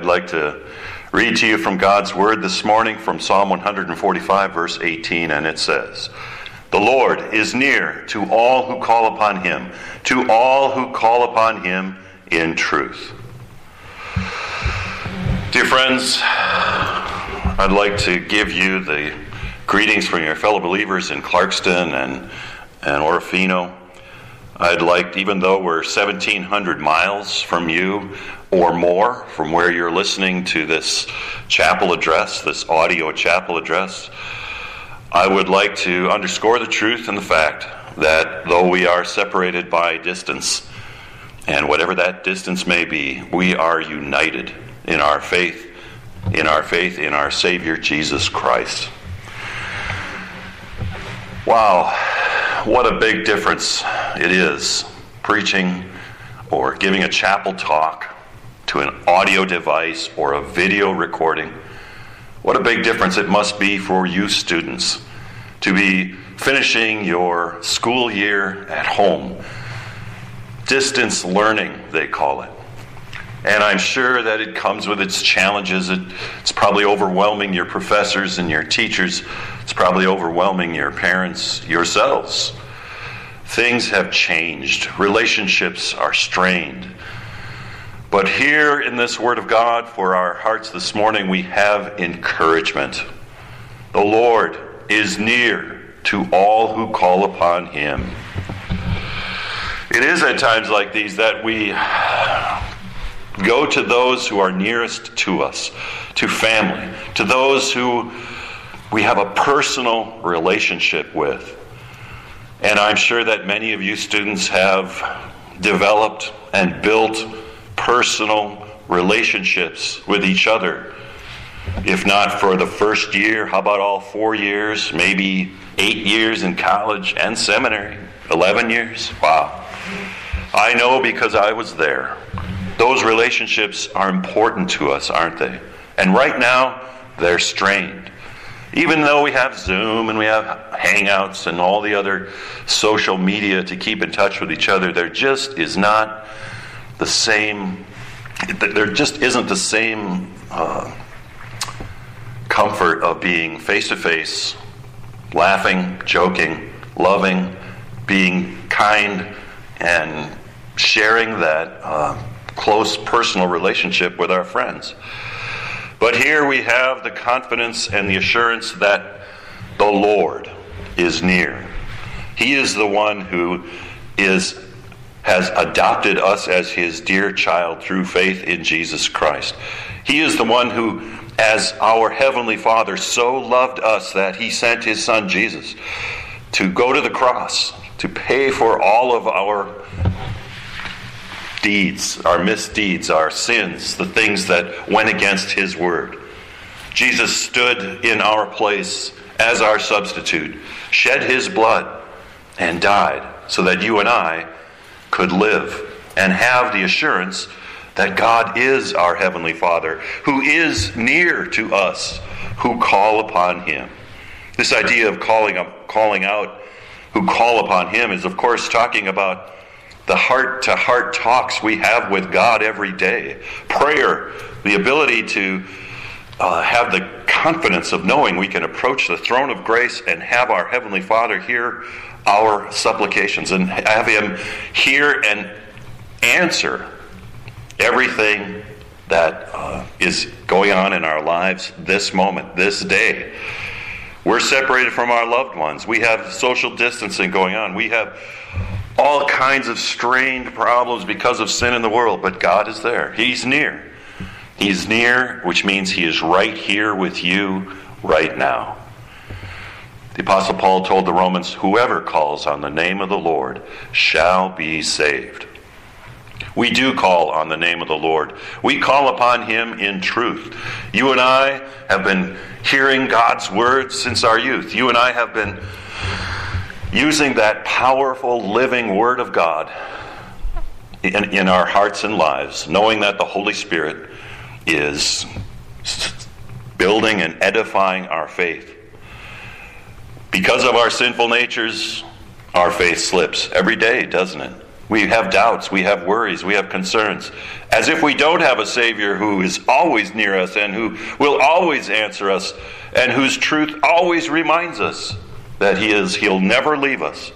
I'd like to read to you from God's Word this morning from Psalm 145, verse 18, and it says, "The Lord is near to all who call upon Him, to all who call upon Him in truth." Dear friends, I'd like to give you the greetings from your fellow believers in Clarkston and Orofino. I'd like, even though we're 1,700 miles from you, or more from where you're listening to this chapel address, this audio chapel address, I would like to underscore the truth and the fact that though we are separated by distance, and whatever that distance may be, we are united in our faith, in our Savior Jesus Christ. Wow, what a big difference it is preaching or giving a chapel talk to an audio device or a video recording. What a big difference it must be for you students to be finishing your school year at home. Distance learning, they call it. And I'm sure that it comes with its challenges. It's probably overwhelming your professors and your teachers. It's probably overwhelming your parents, yourselves. Things have changed. Relationships are strained. But here in this Word of God for our hearts this morning, we have encouragement. The Lord is near to all who call upon Him. It is at times like these that we go to those who are nearest to us, to family, to those who we have a personal relationship with. And I'm sure that many of you students have developed and built personal relationships with each other. If not for the first year, how about all 4 years, maybe 8 years in college and seminary, 11 years? Wow. I know because I was there. Those relationships are important to us, aren't they? And right now, they're strained. Even though we have Zoom and we have Hangouts and all the other social media to keep in touch with each other, there just is not the same, comfort of being face-to-face, laughing, joking, loving, being kind, and sharing that close personal relationship with our friends. But here we have the confidence and the assurance that the Lord is near. He is the one who has adopted us as His dear child through faith in Jesus Christ. He is the one who, as our Heavenly Father, so loved us that He sent His Son Jesus to go to the cross, to pay for all of our deeds, our misdeeds, our sins, the things that went against His word. Jesus stood in our place as our substitute, shed His blood, and died so that you and I could live and have the assurance that God is our Heavenly Father, who is near to us who call upon Him. This idea of calling out who call upon Him is, of course, talking about the heart-to-heart talks we have with God every day. Prayer, the ability to have the confidence of knowing we can approach the throne of grace and have our Heavenly Father hear our supplications and have Him hear and answer everything that is going on in our lives this moment, this day. We're separated from our loved ones. We have social distancing going on. We have all kinds of strained problems because of sin in the world, but God is there. He's near. He's near, which means He is right here with you right now. The Apostle Paul told the Romans, "Whoever calls on the name of the Lord shall be saved." We do call on the name of the Lord. We call upon Him in truth. You and I have been hearing God's word since our youth. You and I have been using that powerful, living Word of God in our hearts and lives, knowing that the Holy Spirit is building and edifying our faith. Because of our sinful natures, our faith slips every day, doesn't it? We have doubts, we have worries, we have concerns, as if we don't have a Savior who is always near us and who will always answer us and whose truth always reminds us that He'll never leave us.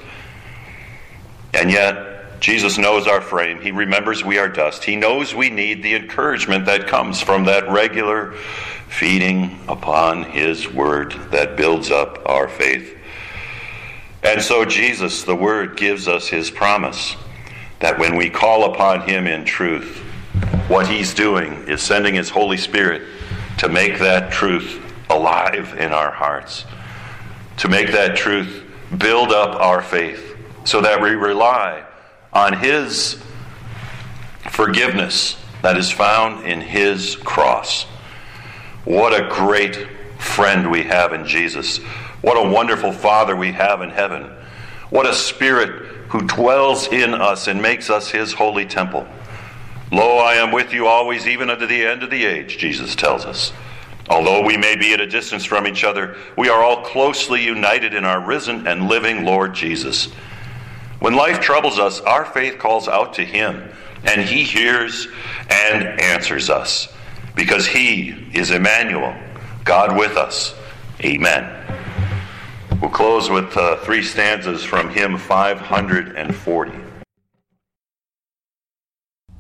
And yet, Jesus knows our frame. He remembers we are dust. He knows we need the encouragement that comes from that regular feeding upon His Word that builds up our faith. And so Jesus, the Word, gives us His promise that when we call upon Him in truth, what He's doing is sending His Holy Spirit to make that truth alive in our hearts, to make that truth build up our faith so that we rely on His forgiveness that is found in His cross. What a great friend we have in Jesus. What a wonderful Father we have in heaven. What a Spirit who dwells in us and makes us His holy temple. Lo, I am with you always, even unto the end of the age, Jesus tells us. Although we may be at a distance from each other, we are all closely united in our risen and living Lord Jesus. When life troubles us, our faith calls out to Him, and He hears and answers us, because He is Emmanuel, God with us. Amen. We'll close with three stanzas from hymn 540.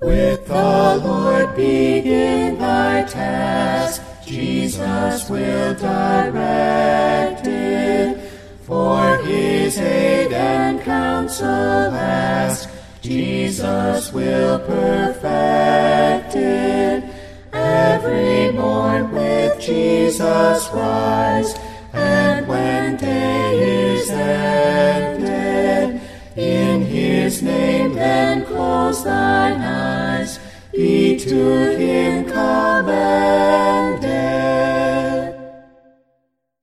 With the Lord begin thy task, Jesus will direct it. For His aid and counsel ask, Jesus will perfect it. Every morn with Jesus rise, and when day is ended, in His name then close thine eyes, be to Him commended.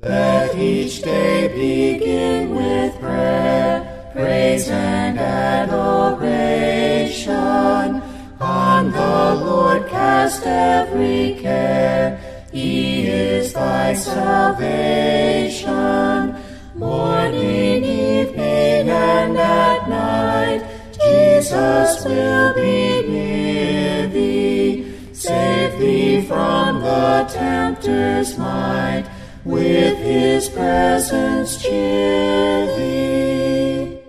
Let each day begin with prayer, praise and adoration. On the Lord cast every care, He is thy salvation. Morning, evening, and at night, Jesus will be near thee. Save thee from the tempter's might, with His presence cheer thee.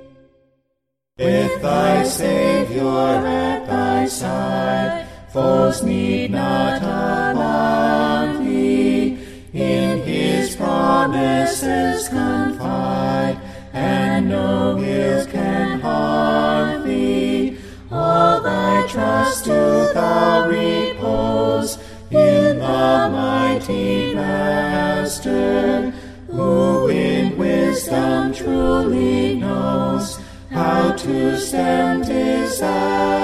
With thy Savior at thy side, foes need not alarm thee. In His promises confide, and no ill can harm thee. All thy trust do thou repose in the mighty Master, who in wisdom truly knows how to stand his eyes.